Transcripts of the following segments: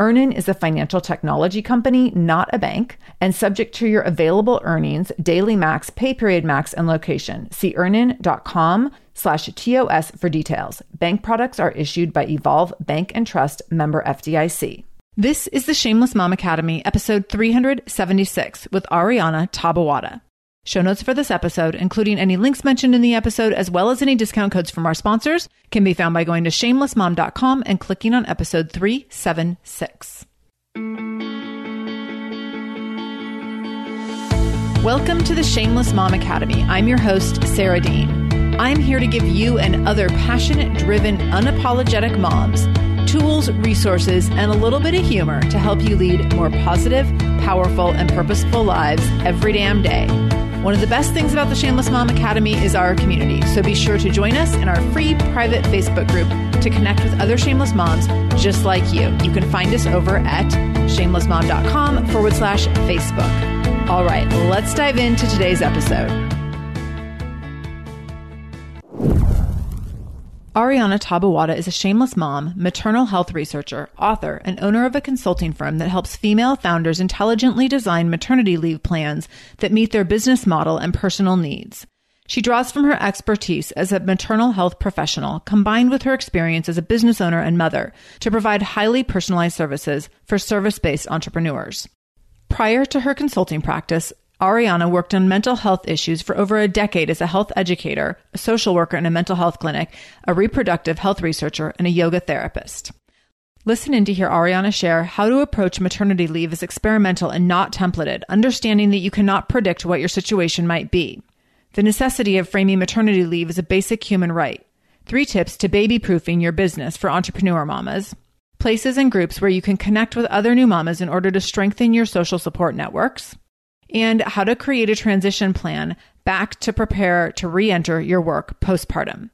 EarnIn is a financial technology company, not a bank, and subject to your available earnings, daily max, pay period max, and location. See earnin.com/TOS for details. Bank products are issued by Evolve Bank and Trust, member FDIC. This is the Shameless Mom Academy, episode 376 with Arianna Taboada. Show notes for this episode, including any links mentioned in the episode, as well as any discount codes from our sponsors, can be found by going to shamelessmom.com and clicking on episode 376. Welcome to the Shameless Mom Academy. I'm your host, Sarah Dean. I'm here to give you and other passionate, driven, unapologetic moms tools, resources, and a little bit of humor to help you lead more positive, powerful, and purposeful lives every damn day. One of the best things about the Shameless Mom Academy is our community, so be sure to join us in our free private Facebook group to connect with other shameless moms just like you. You can find us over at shamelessmom.com/Facebook. All right, let's dive into today's episode. Arianna Taboada is a shameless mom, maternal health researcher, author, and owner of a consulting firm that helps female founders intelligently design maternity leave plans that meet their business model and personal needs. She draws from her expertise as a maternal health professional, combined with her experience as a business owner and mother, to provide highly personalized services for service-based entrepreneurs. Prior to her consulting practice, Arianna worked on mental health issues for over a decade as a health educator, a social worker in a mental health clinic, a reproductive health researcher, and a yoga therapist. Listen in to hear Arianna share how to approach maternity leave as experimental and not templated, understanding that you cannot predict what your situation might be. The necessity of framing maternity leave as a basic human right. 3 tips to baby-proofing your business for entrepreneur mamas. Places and groups where you can connect with other new mamas in order to strengthen your social support networks, and how to create a transition plan back to prepare to re-enter your work postpartum.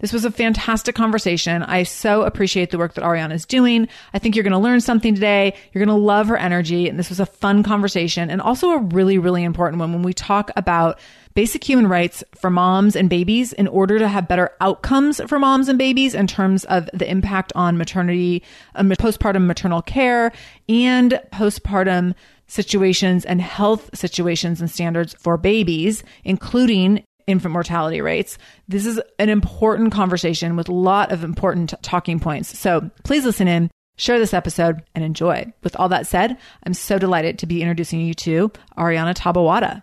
This was a fantastic conversation. I so appreciate the work that Arianna is doing. I think you're going to learn something today. You're going to love her energy. And this was a fun conversation and also a really, really important one when we talk about basic human rights for moms and babies in order to have better outcomes for moms and babies in terms of the impact on maternity, postpartum maternal care, and postpartum situations and health situations and standards for babies, including infant mortality rates. This is an important conversation with a lot of important talking points. So please listen in, share this episode, and enjoy. With all that said, I'm so delighted to be introducing you to Arianna Taboada.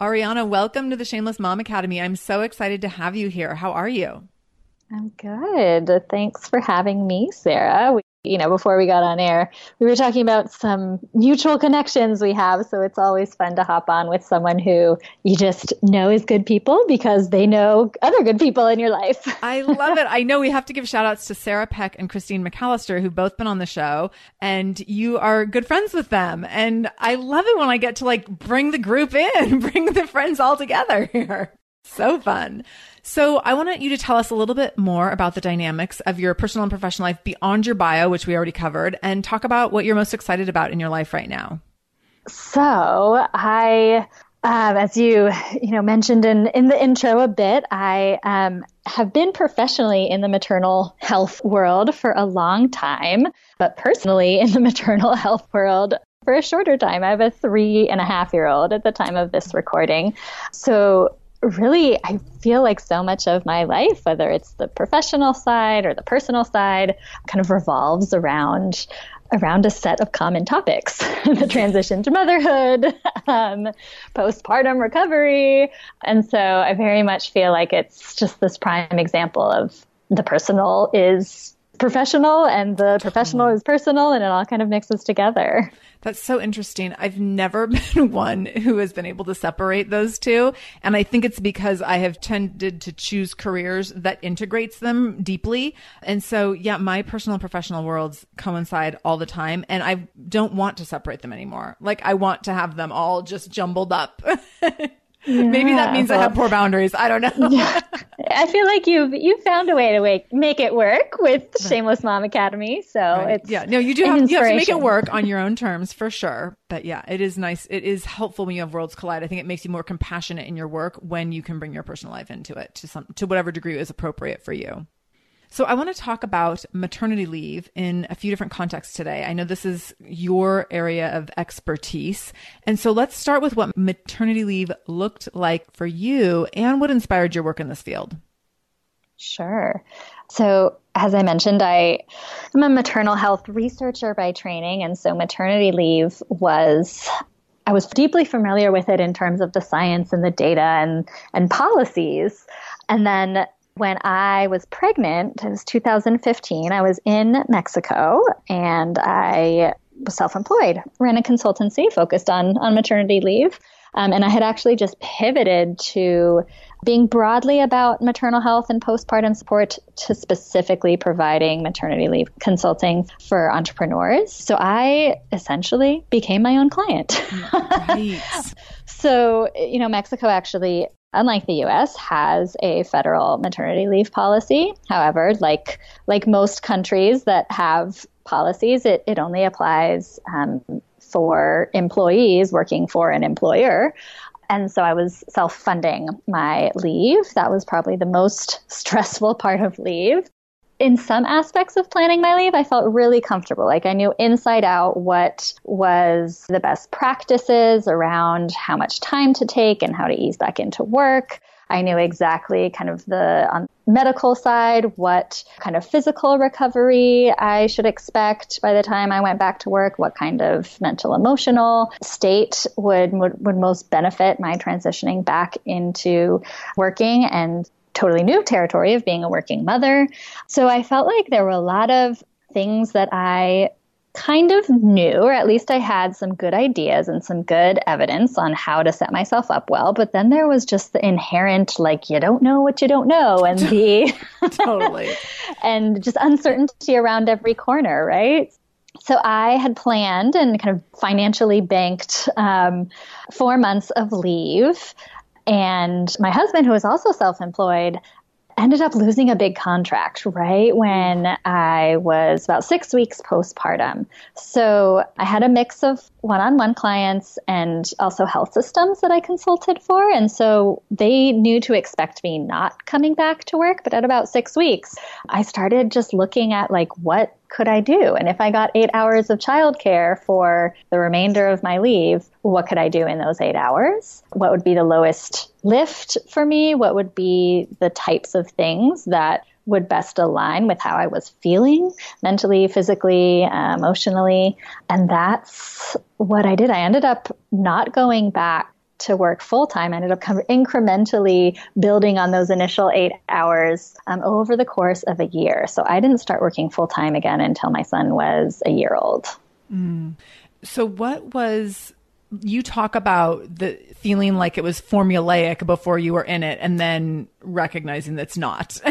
Arianna, welcome to the Shameless Mom Academy. I'm so excited to have you here. How are you? I'm good. Thanks for having me, Sarah. Before we got on air, we were talking about some mutual connections we have. So it's always fun to hop on with someone who you just know is good people because they know other good people in your life. I love it. I know we have to give shout outs to Sarah Peck and Christine McAllister, who've both been on the show, and you are good friends with them. And I love it when I get to bring the group in, bring the friends all together here. So fun. So I wanted you to tell us a little bit more about the dynamics of your personal and professional life beyond your bio, which we already covered, and talk about what you're most excited about in your life right now. So I, as you mentioned in the intro a bit, I have been professionally in the maternal health world for a long time, but personally in the maternal health world for a shorter time. I have a 3.5-year-old at the time of this recording. So really, I feel like so much of my life, whether it's the professional side or the personal side, kind of revolves around a set of common topics, the transition to motherhood, postpartum recovery. And so I very much feel like it's just this prime example of the personal is professional and the professional is personal, and it all kind of mixes together. That's so interesting. I've never been one who has been able to separate those two. And I think it's because I have tended to choose careers that integrates them deeply. And so, yeah, my personal and professional worlds coincide all the time. And I don't want to separate them anymore. Like, I want to have them all just jumbled up. Yeah, maybe that means I have poor boundaries. I don't know. Yeah. I feel like you found a way to make it work with Shameless Mom Academy. So it's you have to make it work on your own terms for sure. But yeah, it is nice. It is helpful when you have worlds collide. I think it makes you more compassionate in your work when you can bring your personal life into it to whatever degree is appropriate for you. So I want to talk about maternity leave in a few different contexts today. I know this is your area of expertise. And so let's start with what maternity leave looked like for you and what inspired your work in this field. Sure. So as I mentioned, I am a maternal health researcher by training. And so maternity leave I was deeply familiar with it in terms of the science and the data and policies. And then when I was pregnant, it was 2015, I was in Mexico and I was self-employed, ran a consultancy focused on maternity leave. And I had actually just pivoted to being broadly about maternal health and postpartum support to specifically providing maternity leave consulting for entrepreneurs. So I essentially became my own client. Right. So, Mexico actually, unlike the U.S., has a federal maternity leave policy. However, like most countries that have policies, it only applies for employees working for an employer. And so I was self-funding my leave. That was probably the most stressful part of leave. In some aspects of planning my leave, I felt really comfortable. Like, I knew inside out what was the best practices around how much time to take and how to ease back into work. I knew exactly kind of on the medical side, what kind of physical recovery I should expect by the time I went back to work, what kind of mental, emotional state would most benefit my transitioning back into working and totally new territory of being a working mother. So I felt like there were a lot of things that I kind of knew, or at least I had some good ideas and some good evidence on how to set myself up well. But then there was just the inherent, you don't know what you don't know, and the totally and just uncertainty around every corner, right? So I had planned and kind of financially banked 4 months of leave. And my husband, who was also self-employed, ended up losing a big contract right when I was about 6 weeks postpartum. So I had a mix of one-on-one clients and also health systems that I consulted for. And so they knew to expect me not coming back to work. But at about 6 weeks, I started just looking at what could I do? And if I got 8 hours of childcare for the remainder of my leave, what could I do in those 8 hours? What would be the lowest lift for me? What would be the types of things that would best align with how I was feeling mentally, physically, emotionally? And that's what I did. I ended up not going back to work full-time. I ended up incrementally building on those initial 8 hours over the course of a year. So I didn't start working full-time again until my son was a year old. Mm. So you talk about the feeling like it was formulaic before you were in it and then recognizing that's not.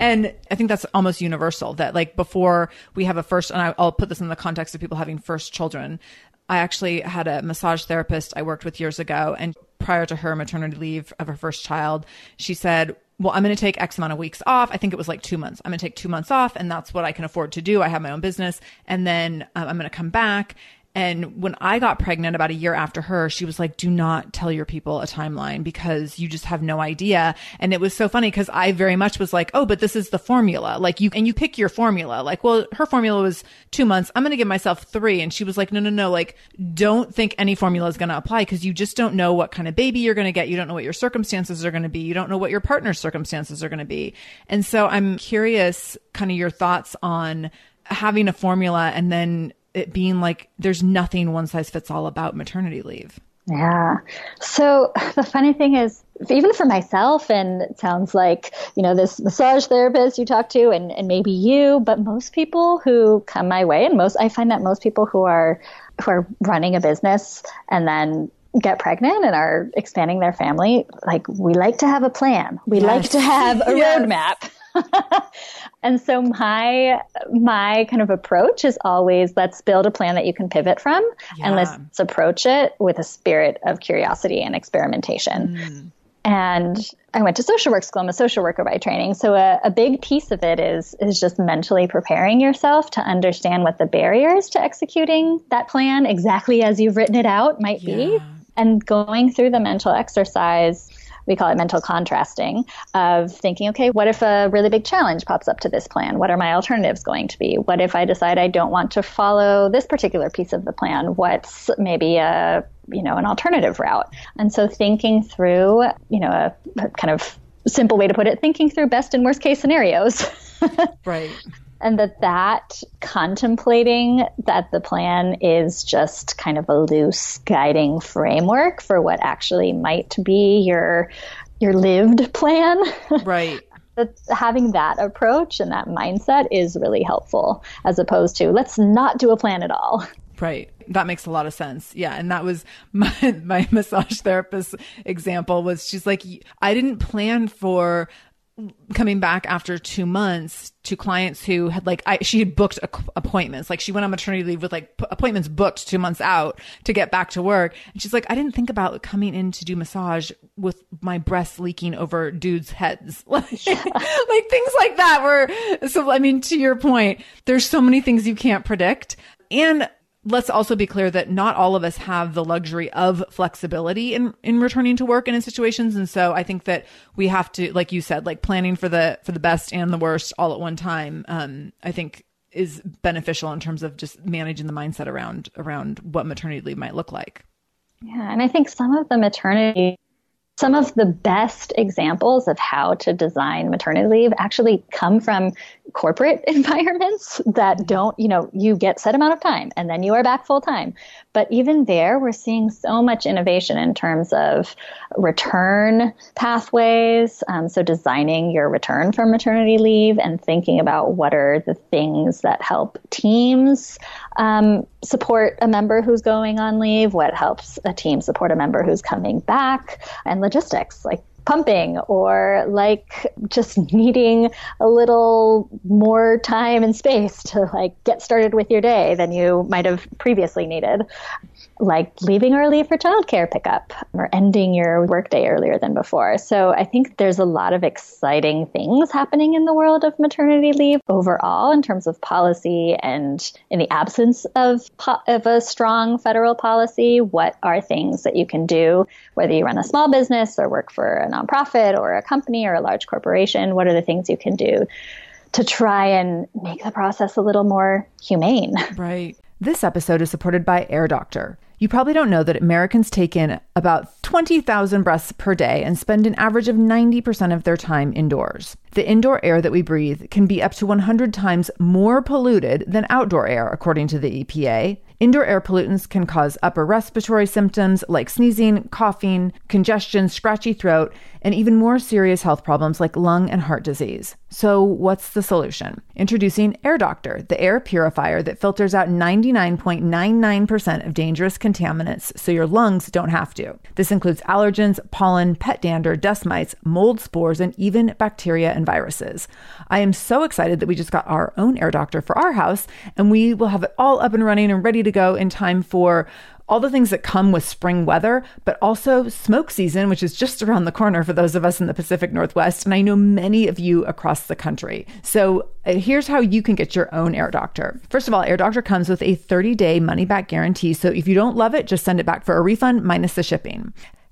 And I think that's almost universal that before we have a first, and I'll put this in the context of people having first children, I actually had a massage therapist I worked with years ago, and prior to her maternity leave of her first child, she said, well, I'm going to take X amount of weeks off. I think it was like 2 months. I'm going to take 2 months off, and that's what I can afford to do. I have my own business, and then I'm going to come back. And when I got pregnant about a year after her, she was like, do not tell your people a timeline because you just have no idea. And it was so funny because I very much was like, oh, but this is the formula. Like you pick your formula. Like, well, her formula was 2 months. I'm going to give myself 3. And she was like, no. Like, don't think any formula is going to apply because you just don't know what kind of baby you're going to get. You don't know what your circumstances are going to be. You don't know what your partner's circumstances are going to be. And so I'm curious kind of your thoughts on having a formula and then it being like, there's nothing one size fits all about maternity leave. Yeah. So the funny thing is, even for myself, and it sounds like, you know, this massage therapist you talk to and maybe you, but most people who come my way, and I find that most people who are running a business and then get pregnant and are expanding their family, like, we like to have a plan. We yes. like to have a roadmap. And so my kind of approach is always, let's build a plan that you can pivot from and let's approach it with a spirit of curiosity and experimentation. Mm. And I went to social work school. I'm a social worker by training. So a big piece of it is just mentally preparing yourself to understand what the barriers to executing that plan exactly as you've written it out might be, and going through the mental exercise. We call it mental contrasting, of thinking, okay, what if a really big challenge pops up to this plan? What are my alternatives going to be? What if I decide I don't want to follow this particular piece of the plan? What's maybe an alternative route? And so thinking through, a kind of simple way to put it, thinking through best and worst case scenarios. Right. And that contemplating that the plan is just kind of a loose guiding framework for what actually might be your lived plan. Right. Having that approach and that mindset is really helpful, as opposed to, let's not do a plan at all. Right. That makes a lot of sense. Yeah. And that was my massage therapist example was, she's like, I didn't plan for coming back after 2 months to clients who had she had booked appointments. Like, she went on maternity leave with appointments booked 2 months out to get back to work. And she's like, I didn't think about coming in to do massage with my breasts leaking over dudes' heads. Like things like that were, so, I mean, to your point, there's so many things you can't predict. And let's also be clear that not all of us have the luxury of flexibility in returning to work and in situations. And so I think that we have to, like you said, like planning for the best and the worst all at one time, I think is beneficial in terms of just managing the mindset around what maternity leave might look like. Yeah. And I think some of the best examples of how to design maternity leave actually come from corporate environments that don't, you get set amount of time and then you are back full time. But even there, we're seeing so much innovation in terms of return pathways. So designing your return from maternity leave and thinking about what are the things that help teams support a member who's going on leave, what helps a team support a member who's coming back, and logistics like pumping or like just needing a little more time and space to get started with your day than you might have previously needed, like leaving early for childcare pickup or ending your workday earlier than before. So I think there's a lot of exciting things happening in the world of maternity leave overall in terms of policy, and in the absence of a strong federal policy, what are things that you can do, whether you run a small business or work for a nonprofit or a company or a large corporation? What are the things you can do to try and make the process a little more humane? Right. This episode is supported by Air Doctor. You probably don't know that Americans take in about 20,000 breaths per day and spend an average of 90% of their time indoors. The indoor air that we breathe can be up to 100 times more polluted than outdoor air, according to the EPA. Indoor air pollutants can cause upper respiratory symptoms like sneezing, coughing, congestion, scratchy throat, and even more serious health problems like lung and heart disease. So what's the solution? Introducing Air Doctor, the air purifier that filters out 99.99% of dangerous contaminants so your lungs don't have to. This includes allergens, pollen, pet dander, dust mites, mold spores, and even bacteria and viruses. I am so excited that we just got our own Air Doctor for our house, and we will have it all up and running and ready to go in time for all the things that come with spring weather, but also smoke season, which is just around the corner for those of us in the Pacific Northwest. And I know many of you across the country. So here's how you can get your own Air Doctor. First of all, Air Doctor comes with a 30-day money-back guarantee. So if you don't love it, just send it back for a refund minus the shipping.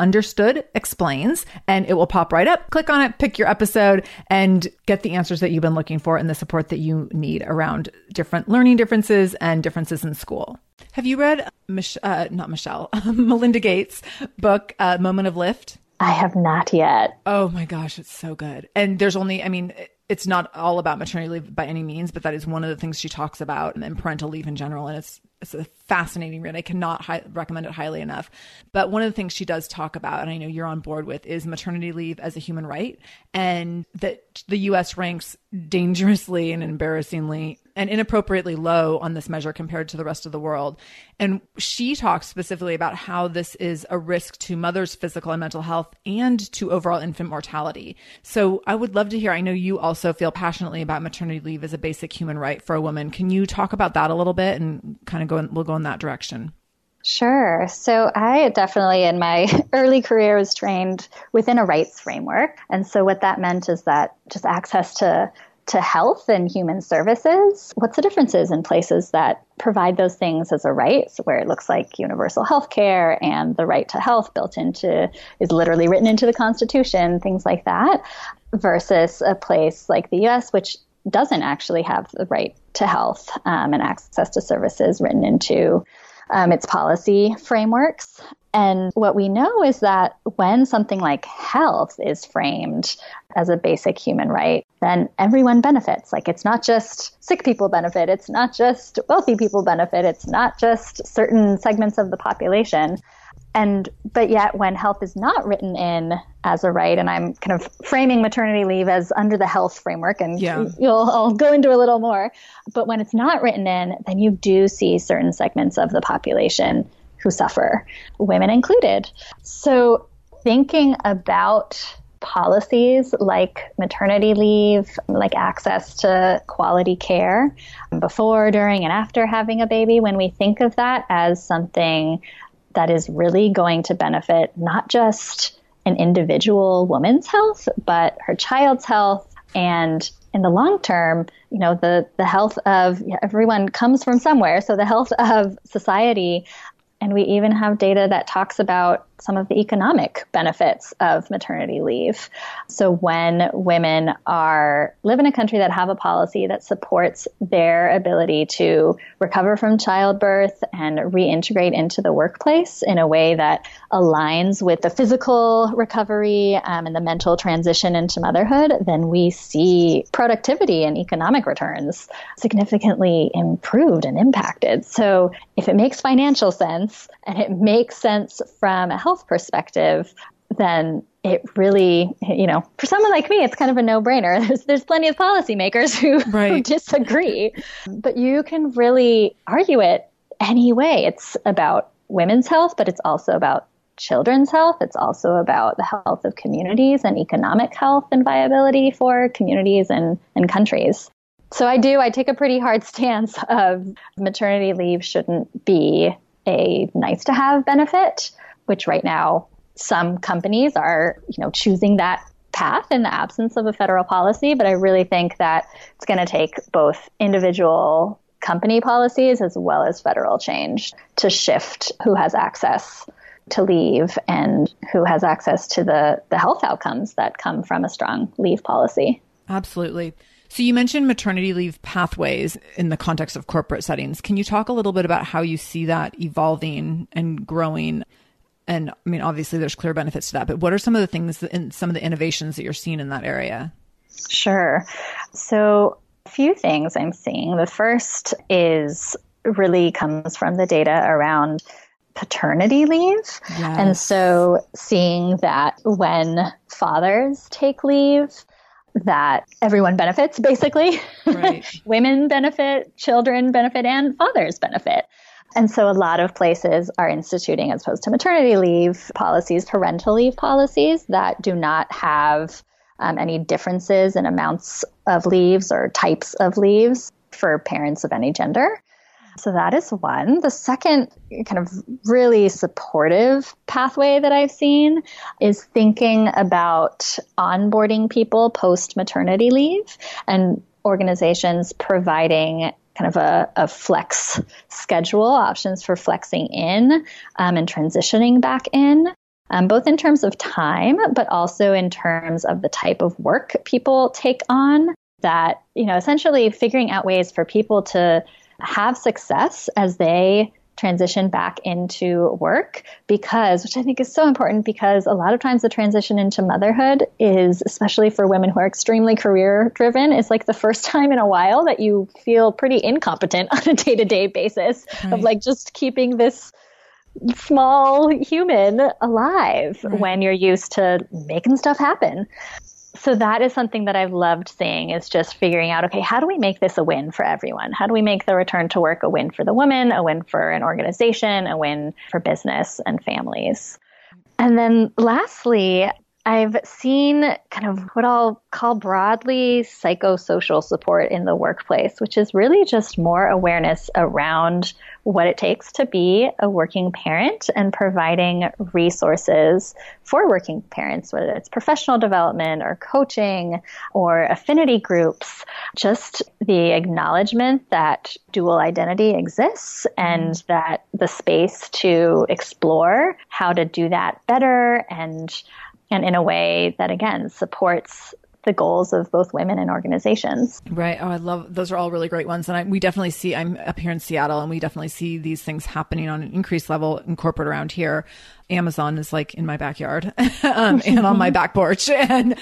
Understood Explains, and it will pop right up. Click on it, pick your episode, and get the answers that you've been looking for and the support that you need around different learning differences and differences in school. Have you read Melinda Gates' book, Moment of Lift? I have not yet. Oh my gosh, it's so good. And there's only, it's not all about maternity leave by any means, but that is one of the things she talks about, and parental leave in general. And it's a fascinating read. I cannot recommend it highly enough. But one of the things she does talk about, and I know you're on board with, is maternity leave as a human right, and that the U.S. ranks dangerously and embarrassingly and inappropriately low on this measure compared to the rest of the world. And she talks specifically about how this is a risk to mothers' physical and mental health and to overall infant mortality. So I would love to hear, I know you also feel passionately about maternity leave as a basic human right for a woman. Can you talk about that a little bit and kind of we'll go in that direction? Sure. So I definitely in my early career was trained within a rights framework. And so what that meant is that just access to health and human services, what's the differences in places that provide those things as a right, so where it looks like universal health care and the right to health is literally written into the Constitution, things like that, versus a place like the US, which doesn't actually have the right to health and access to services written into its policy frameworks. And what we know is that when something like health is framed as a basic human right, then everyone benefits. Like, it's not just sick people benefit. It's not just wealthy people benefit. It's not just certain segments of the population. But yet when health is not written in as a right, and I'm kind of framing maternity leave as under the health framework, and I'll go into a little more, but when it's not written in, then you do see certain segments of the population who suffer, women included. So thinking about policies like maternity leave, like access to quality care before, during, and after having a baby, when we think of that as something that is really going to benefit not just an individual woman's health, but her child's health, and in the long term, the health of everyone comes from somewhere. So the health of society. And we even have data that talks about some of the economic benefits of maternity leave. So when women live in a country that have a policy that supports their ability to recover from childbirth and reintegrate into the workplace in a way that aligns with the physical recovery and the mental transition into motherhood, then we see productivity and economic returns significantly improved and impacted. So if it makes financial sense and it makes sense from a health perspective, then it really, you know, for someone like me, it's kind of a no-brainer. There's plenty of policymakers who disagree, but you can really argue it any way. It's about women's health, but it's also about children's health. It's also about the health of communities and economic health and viability for communities and countries. So I take a pretty hard stance of maternity leave shouldn't be a nice to have benefit, which right now some companies are, you know, choosing that path in the absence of a federal policy. But I really think that it's going to take both individual company policies as well as federal change to shift who has access to leave and who has access to the health outcomes that come from a strong leave policy. Absolutely. So you mentioned maternity leave pathways in the context of corporate settings. Can you talk a little bit about how you see that evolving and growing? And I mean, obviously there's clear benefits to that, but what are some of the things and some of the innovations that you're seeing in that area? Sure. So a few things I'm seeing. The first is really comes from the data around paternity leave. Yes. And so seeing that when fathers take leave, that everyone benefits, basically. Right. Women benefit, children benefit, and fathers benefit. And so a lot of places are instituting, as opposed to maternity leave policies, parental leave policies that do not have any differences in amounts of leaves or types of leaves for parents of any gender. So that is one. The second kind of really supportive pathway that I've seen is thinking about onboarding people post-maternity leave and organizations providing kind of a flex schedule, options for flexing in and transitioning back in, both in terms of time, but also in terms of the type of work people take on. That, you know, essentially figuring out ways for people to have success as they transition back into work, because, which I think is so important, because a lot of times the transition into motherhood is, especially for women who are extremely career driven, is like the first time in a while that you feel pretty incompetent on a day-to-day basis, right, of like just keeping this small human alive, right, when you're used to making stuff happen. So that is something that I've loved seeing, is just figuring out, okay, how do we make this a win for everyone? How do we make the return to work a win for the woman, a win for an organization, a win for business and families? And then lastly, I've seen kind of what I'll call broadly psychosocial support in the workplace, which is really just more awareness around what it takes to be a working parent and providing resources for working parents, whether it's professional development or coaching or affinity groups, just the acknowledgement that dual identity exists and that the space to explore how to do that better and in a way that, again, supports the goals of both women and organizations. Right. Oh, I love, those are all really great ones. And we definitely see, I'm up here in Seattle, and we definitely see these things happening on an increased level in corporate around here. Amazon is like in my backyard and on my back porch. And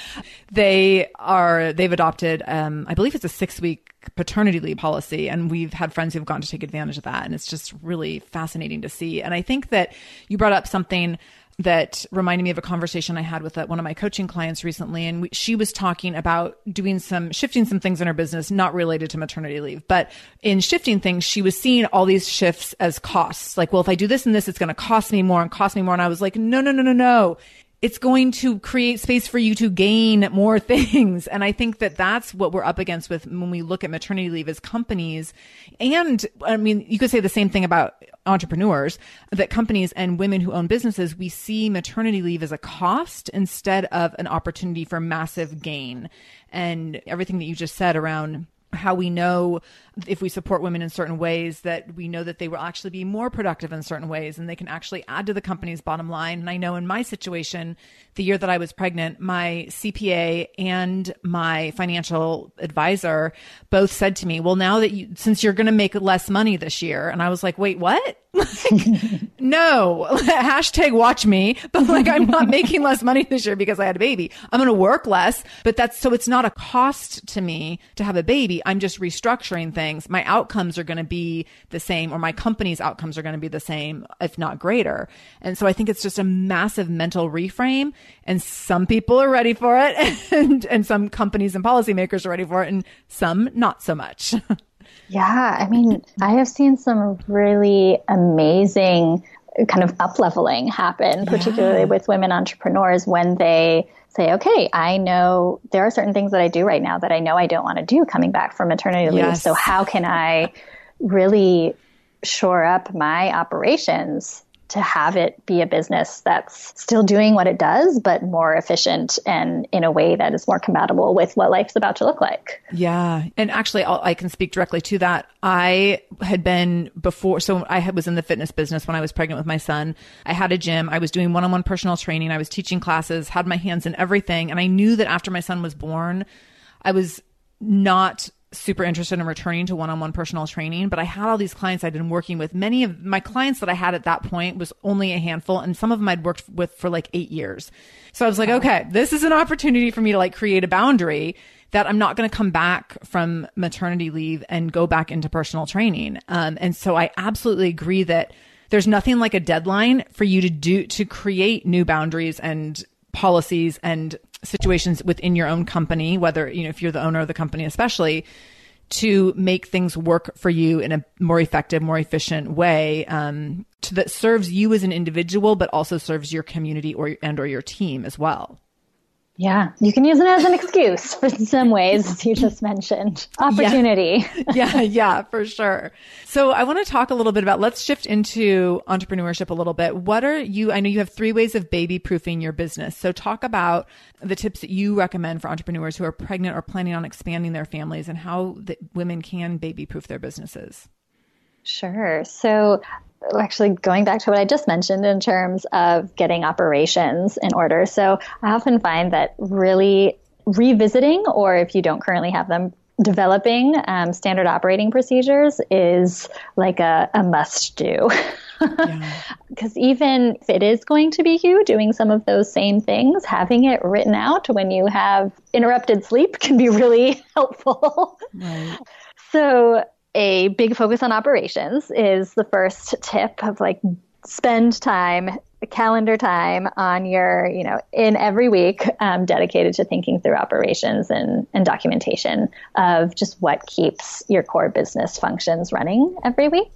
they've adopted, I believe it's a 6-week paternity leave policy. And we've had friends who've gone to take advantage of that. And it's just really fascinating to see. And I think that you brought up something that reminded me of a conversation I had with one of my coaching clients recently. And she was talking about shifting some things in her business, not related to maternity leave, but in shifting things, she was seeing all these shifts as costs. Like, well, if I do this and this, it's going to cost me more. And I was like, no. It's going to create space for you to gain more things. And I think that that's what we're up against with when we look at maternity leave as companies. And I mean, you could say the same thing about entrepreneurs, that companies and women who own businesses, we see maternity leave as a cost instead of an opportunity for massive gain. And everything that you just said around how we know if we support women in certain ways, that we know that they will actually be more productive in certain ways and they can actually add to the company's bottom line. And I know in my situation, the year that I was pregnant, my CPA and my financial advisor both said to me, well, now that since you're going to make less money this year. And I was like, wait, what? No, hashtag watch me. But like, I'm not making less money this year because I had a baby. I'm going to work less, but so it's not a cost to me to have a baby. be, I'm just restructuring things, my outcomes are going to be the same, or my company's outcomes are going to be the same, if not greater. And so I think it's just a massive mental reframe, and some people are ready for it, and some companies and policymakers are ready for it, and some not so much. Yeah. I mean, I have seen some really amazing kind of up-leveling happen, particularly with women entrepreneurs, when they say, okay, I know there are certain things that I do right now that I know I don't want to do coming back from maternity leave. So how can I really shore up my operations to have it be a business that's still doing what it does, but more efficient and in a way that is more compatible with what life's about to look like. Yeah. And actually, I can speak directly to that. I had been before, so I was in the fitness business when I was pregnant with my son. I had a gym. I was doing one-on-one personal training. I was teaching classes, had my hands in everything. And I knew that after my son was born, I was not super interested in returning to one-on-one personal training, but I had all these clients I'd been working with. Many of my clients that I had at that point was only a handful, and some of them I'd worked with for like 8 years. So I was like, okay, this is an opportunity for me to like create a boundary that I'm not going to come back from maternity leave and go back into personal training. And so I absolutely agree that there's nothing like a deadline for you to create new boundaries and policies and situations within your own company, whether, you know, if you're the owner of the company, especially to make things work for you in a more effective, more efficient way that serves you as an individual, but also serves your community or your team as well. Yeah. You can use it as an excuse for some ways, as you just mentioned. Opportunity. Yeah, for sure. So I want to talk a little bit about, let's shift into entrepreneurship a little bit. What are you, I know you have 3 ways of baby proofing your business. So talk about the tips that you recommend for entrepreneurs who are pregnant or planning on expanding their families, and how women can baby proof their businesses. Sure. So actually, going back to what I just mentioned in terms of getting operations in order. So I often find that really revisiting, or if you don't currently have them, developing standard operating procedures is like a must do. Because even if it is going to be you doing some of those same things, having it written out when you have interrupted sleep can be really helpful. Right. So a big focus on operations is the first tip of like spend time, calendar time on your, you know, in every week dedicated to thinking through operations and documentation of just what keeps your core business functions running every week.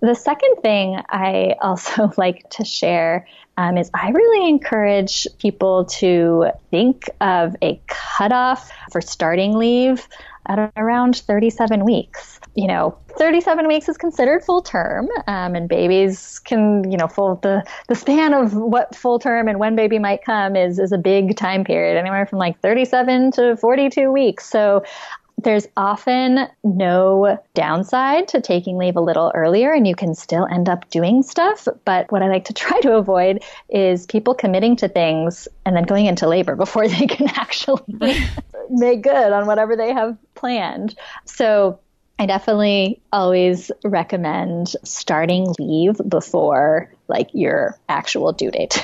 The second thing I also like to share is I really encourage people to think of a cutoff for starting leave at around 37 weeks. You know, 37 weeks is considered full term, and babies can, you know, the span of what full term and when baby might come is a big time period, anywhere from like 37 to 42 weeks. So there's often no downside to taking leave a little earlier, and you can still end up doing stuff. But what I like to try to avoid is people committing to things and then going into labor before they can actually make good on whatever they have planned. So I definitely always recommend starting leave before like your actual due date.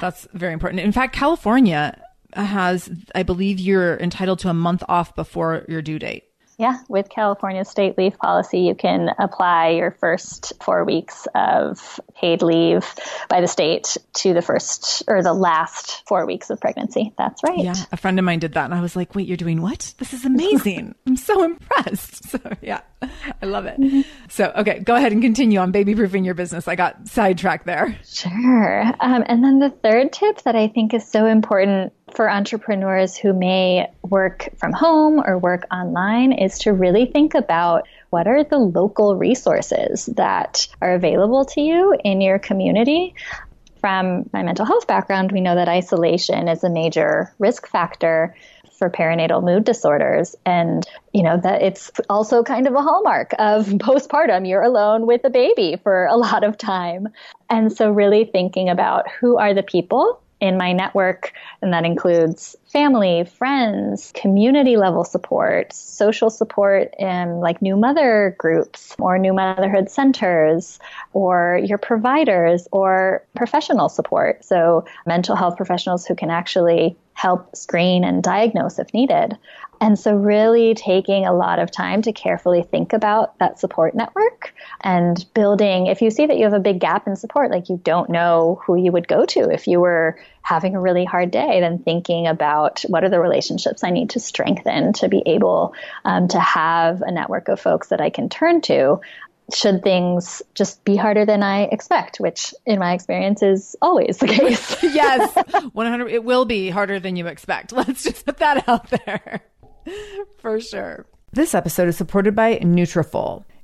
That's very important. In fact, California has, I believe, you're entitled to a month off before your due date. Yeah. With California's state leave policy, you can apply your first 4 weeks of paid leave by the state to the first or the last 4 weeks of pregnancy. That's right. Yeah. A friend of mine did that. And I was like, wait, you're doing what? This is amazing. I'm so impressed. So yeah, I love it. Mm-hmm. So, okay, go ahead and continue on baby proofing your business. I got sidetracked there. Sure. And then the third tip that I think is so important for entrepreneurs who may work from home or work online is to really think about what are the local resources that are available to you in your community. From my mental health background, we know that isolation is a major risk factor for perinatal mood disorders. And, you know, that it's also kind of a hallmark of postpartum. You're alone with a baby for a lot of time. And so really thinking about who are the people in my network, and that includes family, friends, community level support, social support, and like new mother groups or new motherhood centers, or your providers or professional support. So mental health professionals who can actually help screen and diagnose if needed. And so really taking a lot of time to carefully think about that support network and building, if you see that you have a big gap in support, like you don't know who you would go to if you were having a really hard day, then thinking about what are the relationships I need to strengthen to be able to have a network of folks that I can turn to should things just be harder than I expect, which in my experience is always the case. Yes, 100%. It will be harder than you expect. Let's just put that out there. For sure. This episode is supported by Nutrafol.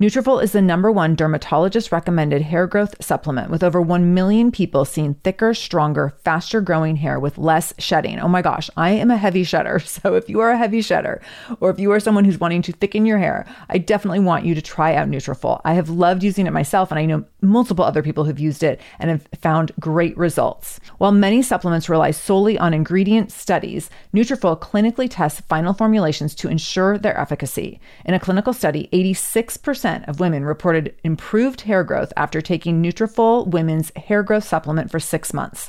Nutrafol is the #1 dermatologist-recommended hair growth supplement, with over 1 million people seeing thicker, stronger, faster-growing hair with less shedding. Oh my gosh, I am a heavy shedder, so if you are a heavy shedder, or if you are someone who's wanting to thicken your hair, I definitely want you to try out Nutrafol. I have loved using it myself, and I know multiple other people who've used it and have found great results. While many supplements rely solely on ingredient studies, Nutrafol clinically tests final formulations to ensure their efficacy. In a clinical study, 86% of women reported improved hair growth after taking Nutrafol Women's Hair Growth Supplement for 6 months.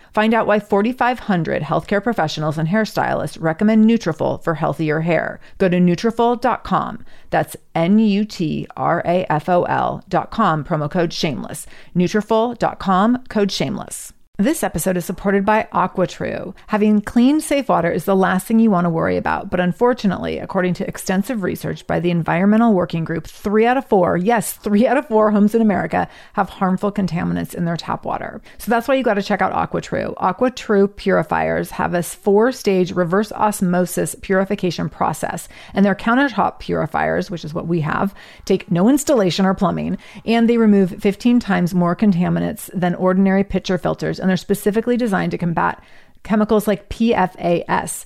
Find out why 4,500 healthcare professionals and hairstylists recommend Nutrafol for healthier hair. Go to Nutrafol.com. That's Nutrafol.com, promo code SHAMELESS. Nutrafol.com, code SHAMELESS. This episode is supported by AquaTru. Having clean, safe water is the last thing you want to worry about. But unfortunately, according to extensive research by the Environmental Working Group, 3 out of 4 homes in America have harmful contaminants in their tap water. So that's why you got to check out AquaTru. AquaTru purifiers have a 4-stage reverse osmosis purification process, and their countertop purifiers, which is what we have, take no installation or plumbing, and they remove 15 times more contaminants than ordinary pitcher filters, and they're specifically designed to combat chemicals like PFAS,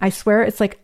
I swear it's like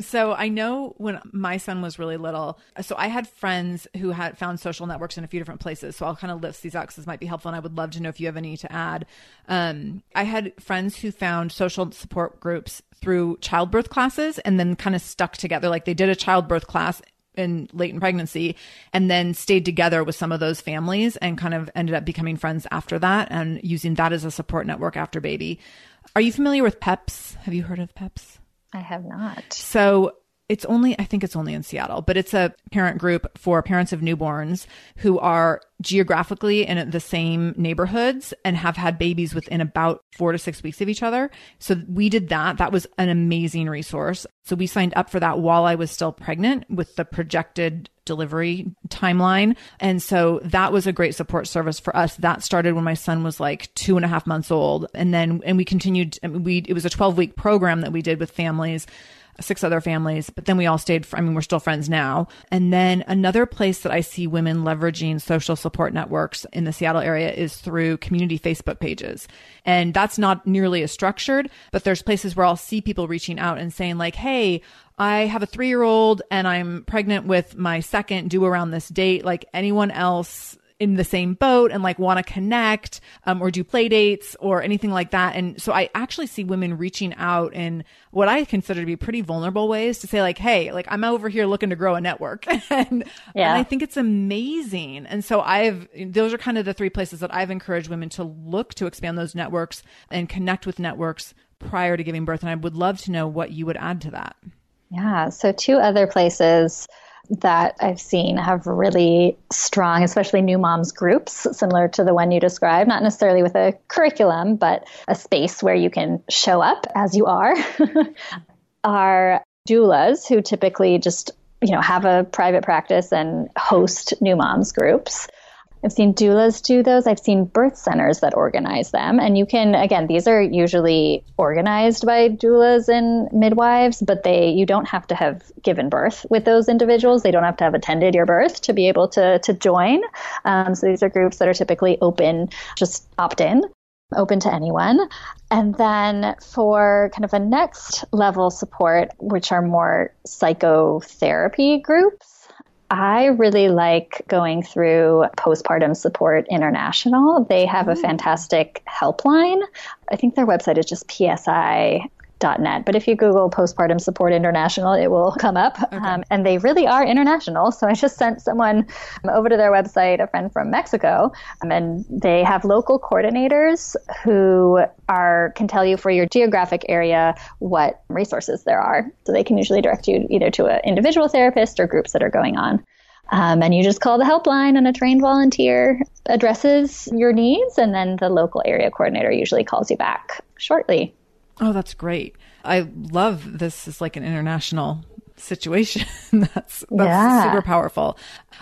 So I know when my son was really little, so I had friends who had found social networks in a few different places. So I'll kind of list these out because this might be helpful. And I would love to know if you have any to add. I had friends who found social support groups through childbirth classes and then kind of stuck together. Like they did a childbirth class in late in pregnancy and then stayed together with some of those families and kind of ended up becoming friends after that and using that as a support network after baby. Are you familiar with PEPs? Have you heard of PEPs? I have not. So it's only, I think it's only in Seattle, but it's a parent group for parents of newborns who are geographically in the same neighborhoods and have had babies within about 4 to 6 weeks of each other. So we did that. That was an amazing resource. So we signed up for that while I was still pregnant with the projected delivery timeline. And so that was a great support service for us. That started when my son was like 2.5 months old. And we continued, it was a 12-week program that we did with families, 6 other families, but then we all stayed, we're still friends now. And then another place that I see women leveraging social support networks in the Seattle area is through community Facebook pages. And that's not nearly as structured, but there's places where I'll see people reaching out and saying like, hey, I have a 3-year-old and I'm pregnant with my second due around this date. Like anyone else in the same boat and like want to connect or do play dates or anything like that. And so I actually see women reaching out in what I consider to be pretty vulnerable ways to say like, hey, like I'm over here looking to grow a network. And I think it's amazing. And so those are kind of the 3 places that I've encouraged women to look to expand those networks and connect with networks prior to giving birth. And I would love to know what you would add to that. Yeah. So 2 other places that I've seen have really strong, especially new moms groups, similar to the one you described, not necessarily with a curriculum, but a space where you can show up as you are doulas who typically just, have a private practice and host new moms groups. I've seen doulas do those. I've seen birth centers that organize them. And you can, again, these are usually organized by doulas and midwives, but you don't have to have given birth with those individuals. They don't have to have attended your birth to be able to join. So these are groups that are typically open, just opt-in, open to anyone. And then for kind of a next level support, which are more psychotherapy groups, I really like going through Postpartum Support International. They have a fantastic helpline. I think their website is just psi.net. But if you Google Postpartum Support International, it will come up. Okay. And they really are international. So I just sent someone over to their website, a friend from Mexico, and they have local coordinators who can tell you for your geographic area what resources there are. So they can usually direct you either to an individual therapist or groups that are going on. And you just call the helpline and a trained volunteer addresses your needs. And then the local area coordinator usually calls you back shortly. Oh, that's great. I love this is like an international situation. That's super powerful.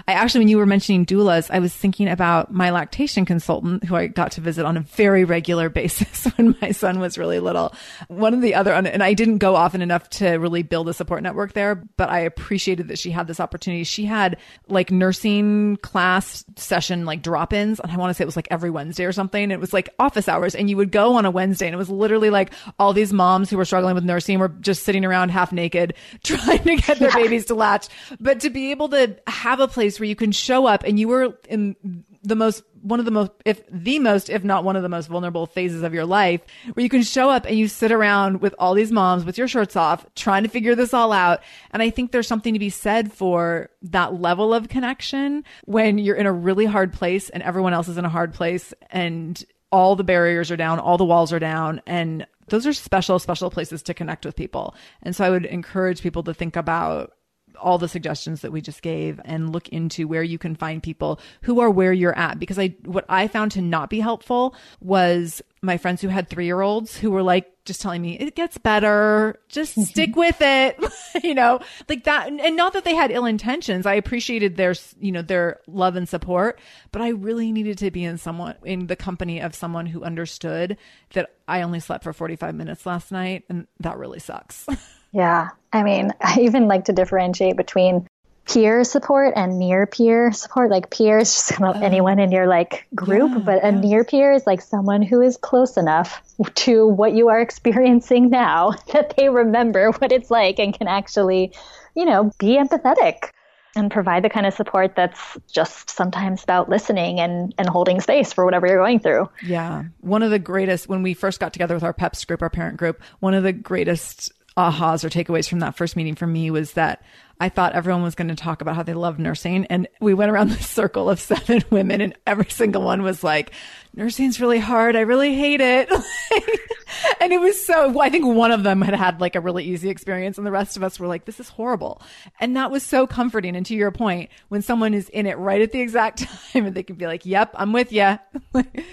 I actually, when you were mentioning doulas, I was thinking about my lactation consultant who I got to visit on a very regular basis when my son was really little. One of the other, and I didn't go often enough to really build a support network there, but I appreciated that she had this opportunity. She had like nursing class session, like drop-ins. And I want to say it was like every Wednesday or something. It was like office hours and you would go on a Wednesday and it was literally like all these moms who were struggling with nursing were just sitting around half naked trying to get their babies to latch. But to be able to have a place where you can show up, and you were in one of the most, if not one of the most vulnerable phases of your life, where you can show up and you sit around with all these moms with your shirts off, trying to figure this all out. And I think there's something to be said for that level of connection when you're in a really hard place and everyone else is in a hard place and all the barriers are down, all the walls are down. And those are special, special places to connect with people. And so I would encourage people to think about all the suggestions that we just gave and look into where you can find people who are where you're at. Because what I found to not be helpful was my friends who had 3-year-olds who were like, just telling me it gets better, just stick with it, like that. And not that they had ill intentions. I appreciated their love and support, but I really needed to be in the company of someone who understood that I only slept for 45 minutes last night. And that really sucks. Yeah. I mean, I even like to differentiate between peer support and near peer support. Like peer is just kind of anyone in your group, but a near peer is like someone who is close enough to what you are experiencing now that they remember what it's like and can actually, be empathetic and provide the kind of support that's just sometimes about listening and holding space for whatever you're going through. Yeah. One of the greatest, when we first got together with our PEPs group, our parent group, one of the greatest ahas or takeaways from that first meeting for me was that I thought everyone was going to talk about how they love nursing. And we went around this circle of 7 women and every single one was like, nursing's really hard. I really hate it. And it was I think one of them had like a really easy experience and the rest of us were like, this is horrible. And that was so comforting. And to your point, when someone is in it right at the exact time and they can be like, yep, I'm with you.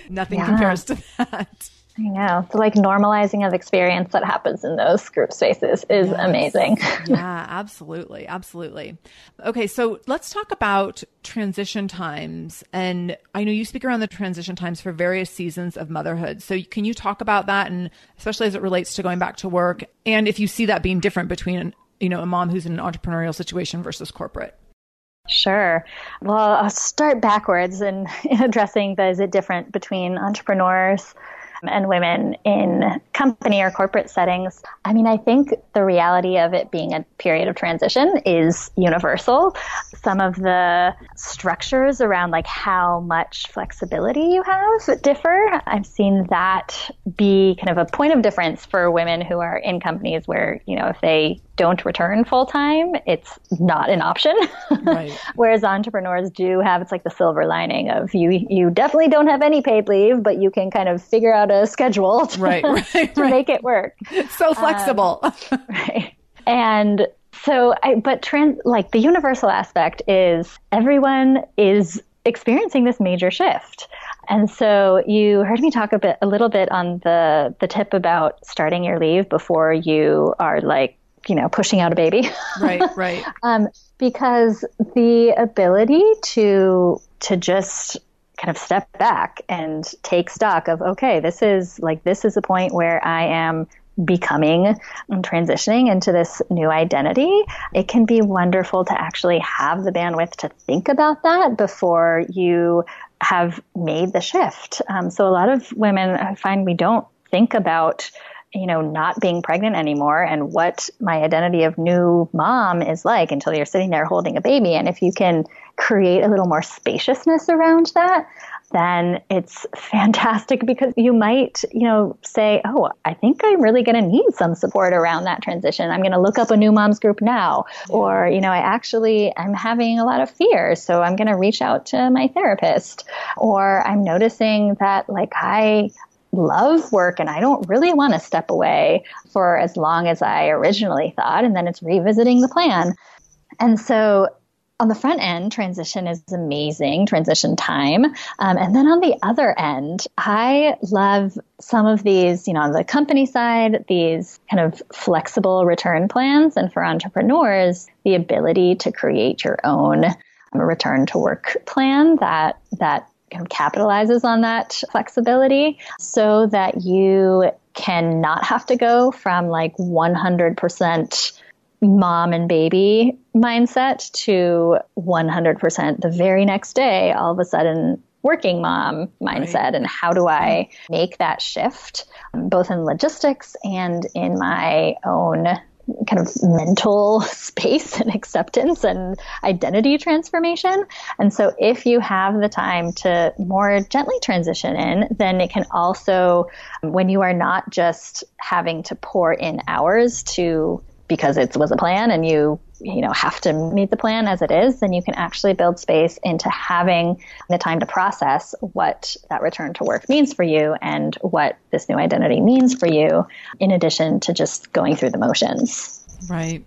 Nothing compares to that. I know. The normalizing of experience that happens in those group spaces is amazing. Yeah, absolutely. Absolutely. Okay. So let's talk about transition times. And I know you speak around the transition times for various seasons of motherhood. So can you talk about that? And especially as it relates to going back to work, and if you see that being different between, you know, a mom who's in an entrepreneurial situation versus corporate. Sure. Well, I'll start backwards in addressing the, is it different between entrepreneurs and women in company or corporate settings. I mean, I think the reality of it being a period of transition is universal. Some of the structures around how much flexibility you have differ. I've seen that be kind of a point of difference for women who are in companies where, you know, if they don't return full time, it's not an option. Right. Whereas entrepreneurs do have, it's the silver lining of you definitely don't have any paid leave, but you can kind of figure out a schedule to make it work. So flexible. Right. And so, but the universal aspect is everyone is experiencing this major shift. And so you heard me talk a little bit on the tip about starting your leave before you are pushing out a baby. Right. Because the ability to just kind of step back and take stock of, okay, this is a point where I am becoming and transitioning into this new identity. It can be wonderful to actually have the bandwidth to think about that before you have made the shift. So a lot of women, I find, we don't think about not being pregnant anymore and what my identity of new mom is until you're sitting there holding a baby. And if you can create a little more spaciousness around that, then it's fantastic, because you might, say, oh, I think I'm really going to need some support around that transition. I'm going to look up a new mom's group now. Or, I'm having a lot of fear, so I'm going to reach out to my therapist. Or I'm noticing that I love work and I don't really want to step away for as long as I originally thought. And then it's revisiting the plan. And so on the front end, transition is amazing, transition time. And then on the other end, I love some of these, on the company side, these kind of flexible return plans. And for entrepreneurs, the ability to create your own return to work plan that kind of capitalizes on that flexibility, so that you can not have to go from 100% mom and baby mindset to 100% the very next day, all of a sudden, working mom mindset. Right. And how do I make that shift, both in logistics and in my own kind of mental space and acceptance and identity transformation. And so if you have the time to more gently transition in, then it can also, when you are not just having to pour in hours because it was a plan and you have to meet the plan as it is, then you can actually build space into having the time to process what that return to work means for you and what this new identity means for you, in addition to just going through the motions. Right.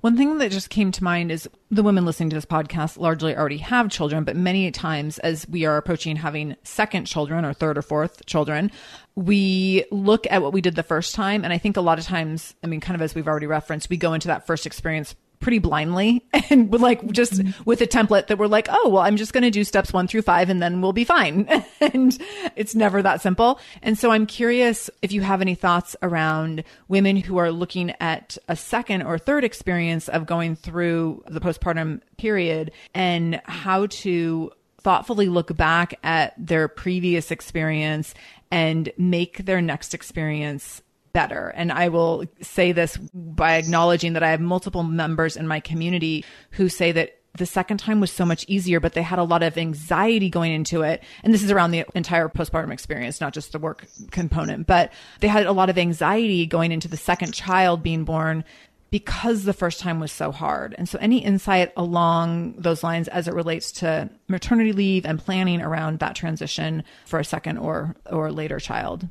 One thing that just came to mind is the women listening to this podcast largely already have children, but many times as we are approaching having second children or third or fourth children, we look at what we did the first time. And I think a lot of times, kind of as we've already referenced, we go into that first experience pretty blindly and just with a template that we're I'm just going to do steps 1 through 5 and then we'll be fine. And it's never that simple. And so I'm curious if you have any thoughts around women who are looking at a second or third experience of going through the postpartum period, and how to thoughtfully look back at their previous experience and make their next experience better. And I will say this by acknowledging that I have multiple members in my community who say that the second time was so much easier, but they had a lot of anxiety going into it. And this is around the entire postpartum experience, not just the work component, but they had a lot of anxiety going into the second child being born because the first time was so hard. And so any insight along those lines as it relates to maternity leave and planning around that transition for a second or later child?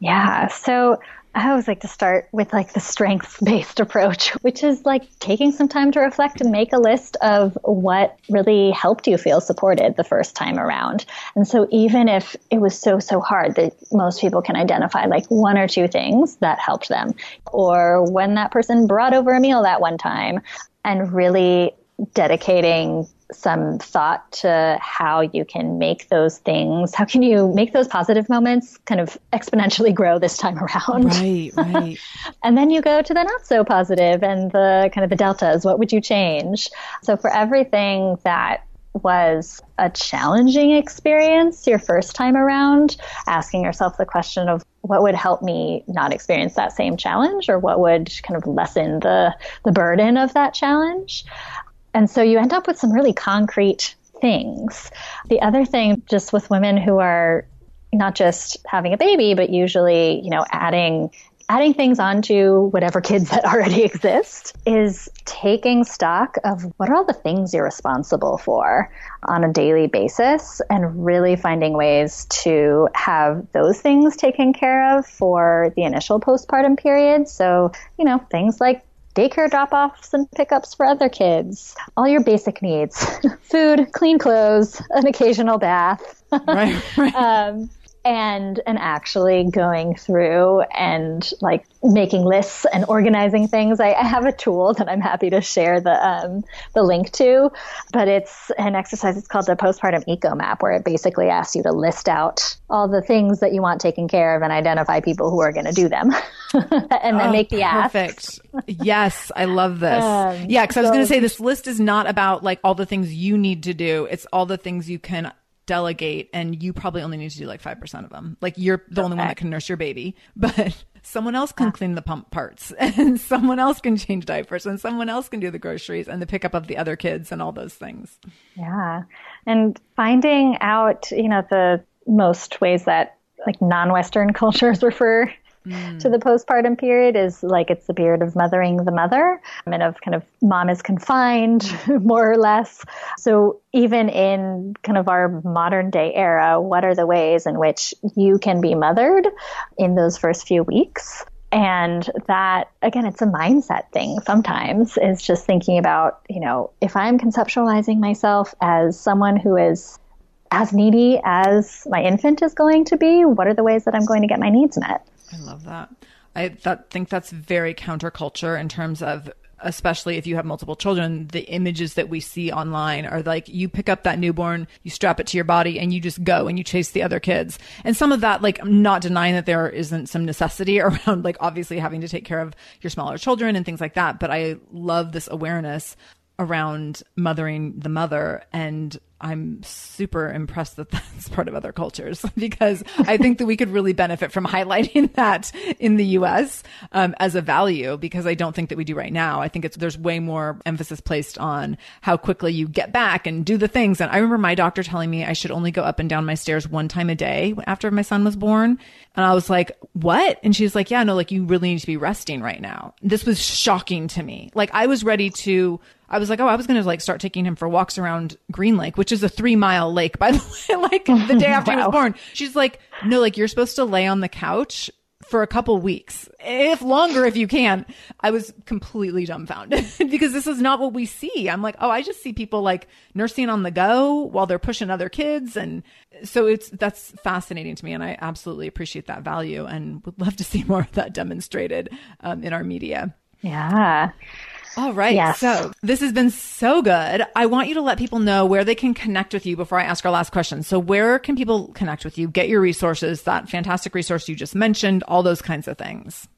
Yeah. So I always like to start with like the strengths-based approach, which is like taking some time to reflect and make a list of what really helped you feel supported the first time around. And so even if it was so hard, that most people can identify like one or two things that helped them, or when that person brought over a meal that one time, and really dedicating some thought to how you can make those things, how can you make those positive moments kind of exponentially grow this time around? Right. And then you go to the not so positive and the kind of the deltas. What would you change? So for everything that was a challenging experience your first time around, asking yourself the question of what would help me not experience that same challenge, or what would kind of lessen the burden of that challenge. And so you end up with some really concrete things. The other thing, just with women who are not just having a baby, but usually, you know, adding things onto whatever kids that already exist, is taking stock of what are all the things you're responsible for on a daily basis, and really finding ways to have those things taken care of for the initial postpartum period. So, you know, things like daycare drop-offs and pickups for other kids, all your basic needs, food, clean clothes, an occasional bath, right. And actually going through and like making lists and organizing things. I have a tool that I'm happy to share the link to, but it's an exercise. It's called the Postpartum Eco Map, where it basically asks you to list out all the things that you want taken care of and identify people who are going to do them, and then make the asks. Perfect. Yes, I love this. Because I was going to say, this list is not about like all the things you need to do. It's all the things you can delegate, and you probably only need to do like 5% of them. Like, you're the only one that can nurse your baby, but someone else can clean the pump parts, and someone else can change diapers, and someone else can do the groceries and the pickup of the other kids and all those things. Yeah. And finding out, you know, the most ways that like non-Western cultures refer to the postpartum period is like, it's the period of mothering the mother, and of kind of mom is confined more or less. So even in kind of our modern day era, what are the ways in which you can be mothered in those first few weeks? And that, again, it's a mindset thing sometimes, is just thinking about, you know, if I'm conceptualizing myself as someone who is as needy as my infant is going to be, what are the ways that I'm going to get my needs met? I love that. I think that's very counterculture in terms of, especially if you have multiple children, the images that we see online are like, you pick up that newborn, you strap it to your body, and you just go and you chase the other kids. And some of that, like, I'm not denying that there isn't some necessity around, like, obviously having to take care of your smaller children and things like that. But I love this awareness around mothering the mother, and I'm super impressed that that's part of other cultures, because I think that we could really benefit from highlighting that in the US as a value, because I don't think that we do right now. I think there's way more emphasis placed on how quickly you get back and do the things. And I remember my doctor telling me I should only go up and down my stairs one time a day after my son was born. And I was like, what? And she was like, yeah, no, like, you really need to be resting right now. This was shocking to me. Like, I was going to like start taking him for walks around Green Lake, which is a 3-mile lake, by the way, like the day after he was born. She's like, no, like, you're supposed to lay on the couch for a couple weeks, if longer, if you can. I was completely dumbfounded because this is not what we see. I'm like, oh, I just see people like nursing on the go while they're pushing other kids. And so that's fascinating to me. And I absolutely appreciate that value, and would love to see more of that demonstrated in our media. Yeah. All right. Yes. So this has been so good. I want you to let people know where they can connect with you before I ask our last question. So where can people connect with you, get your resources, that fantastic resource you just mentioned, all those kinds of things?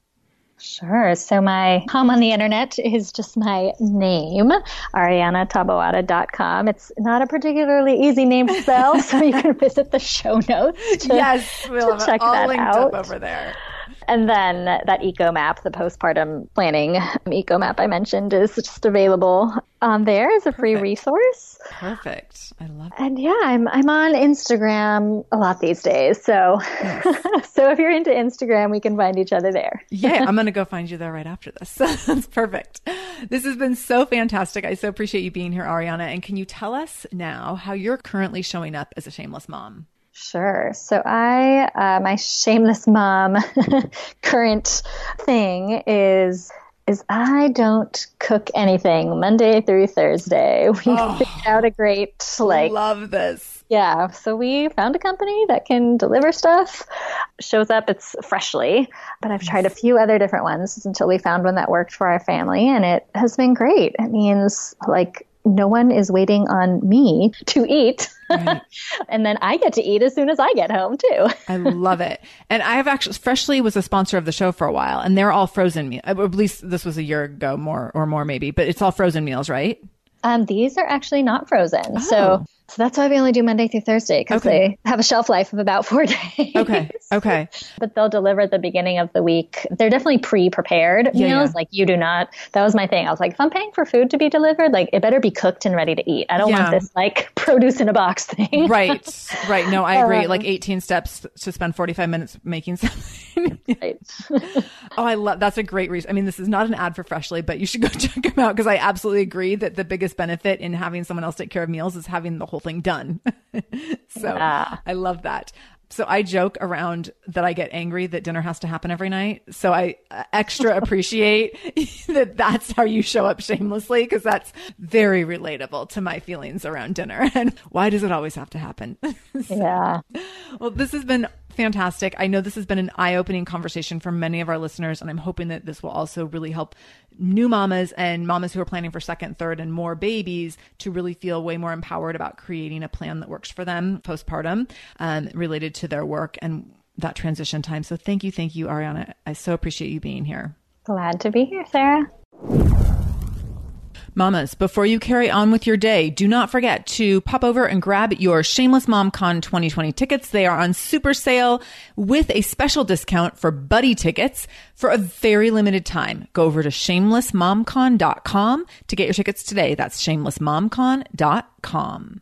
Sure. So my home on the internet is just my name, ariannataboada.com. It's not a particularly easy name to spell, so you can visit the show notes to check all that linked out. Up over there. And then that eco map, the postpartum planning eco map I mentioned, is just available on there as a free resource. Perfect. I love it. And yeah, I'm on Instagram a lot these days. So So if you're into Instagram, we can find each other there. Yeah, I'm going to go find you there right after this. That's perfect. This has been so fantastic. I so appreciate you being here, Arianna. And can you tell us now how you're currently showing up as a shameless mom? Sure. So my shameless mom current thing is I don't cook anything Monday through Thursday. We figured out a great, love this. Yeah. So we found a company that can deliver stuff. Shows up, it's Freshly, but I've tried a few other different ones until we found one that worked for our family, and it has been great. It means no one is waiting on me to eat. Right. And then I get to eat as soon as I get home too. I love it. And I have actually, Freshly was a sponsor of the show for a while, and they're all frozen meals. At least this was a year ago, more maybe, but it's all frozen meals, right? These are actually not frozen. Oh. So that's why we only do Monday through Thursday, because they have a shelf life of about 4 days. Okay. But they'll deliver at the beginning of the week. They're definitely pre-prepared meals. Yeah. You do not. That was my thing. I was like, if I'm paying for food to be delivered, it better be cooked and ready to eat. I don't want this produce in a box thing. Right. No, I agree. 18 steps to spend 45 minutes making something. Right. That's a great reason. I mean, this is not an ad for Freshly, but you should go check them out, because I absolutely agree that the biggest benefit in having someone else take care of meals is having the whole thing done. I love that. So I joke around that I get angry that dinner has to happen every night. So I extra appreciate that that's how you show up shamelessly, because that's very relatable to my feelings around dinner. And why does it always have to happen? Well, this has been fantastic. I know this has been an eye-opening conversation for many of our listeners, and I'm hoping that this will also really help new mamas and mamas who are planning for second, third, and more babies to really feel way more empowered about creating a plan that works for them postpartum, related to their work and that transition time. So thank you, Arianna. I so appreciate you being here. Glad to be here, Sarah. Mamas, before you carry on with your day, do not forget to pop over and grab your Shameless Mom Con 2020 tickets. They are on super sale with a special discount for buddy tickets for a very limited time. Go over to shamelessmomcon.com to get your tickets today. That's shamelessmomcon.com.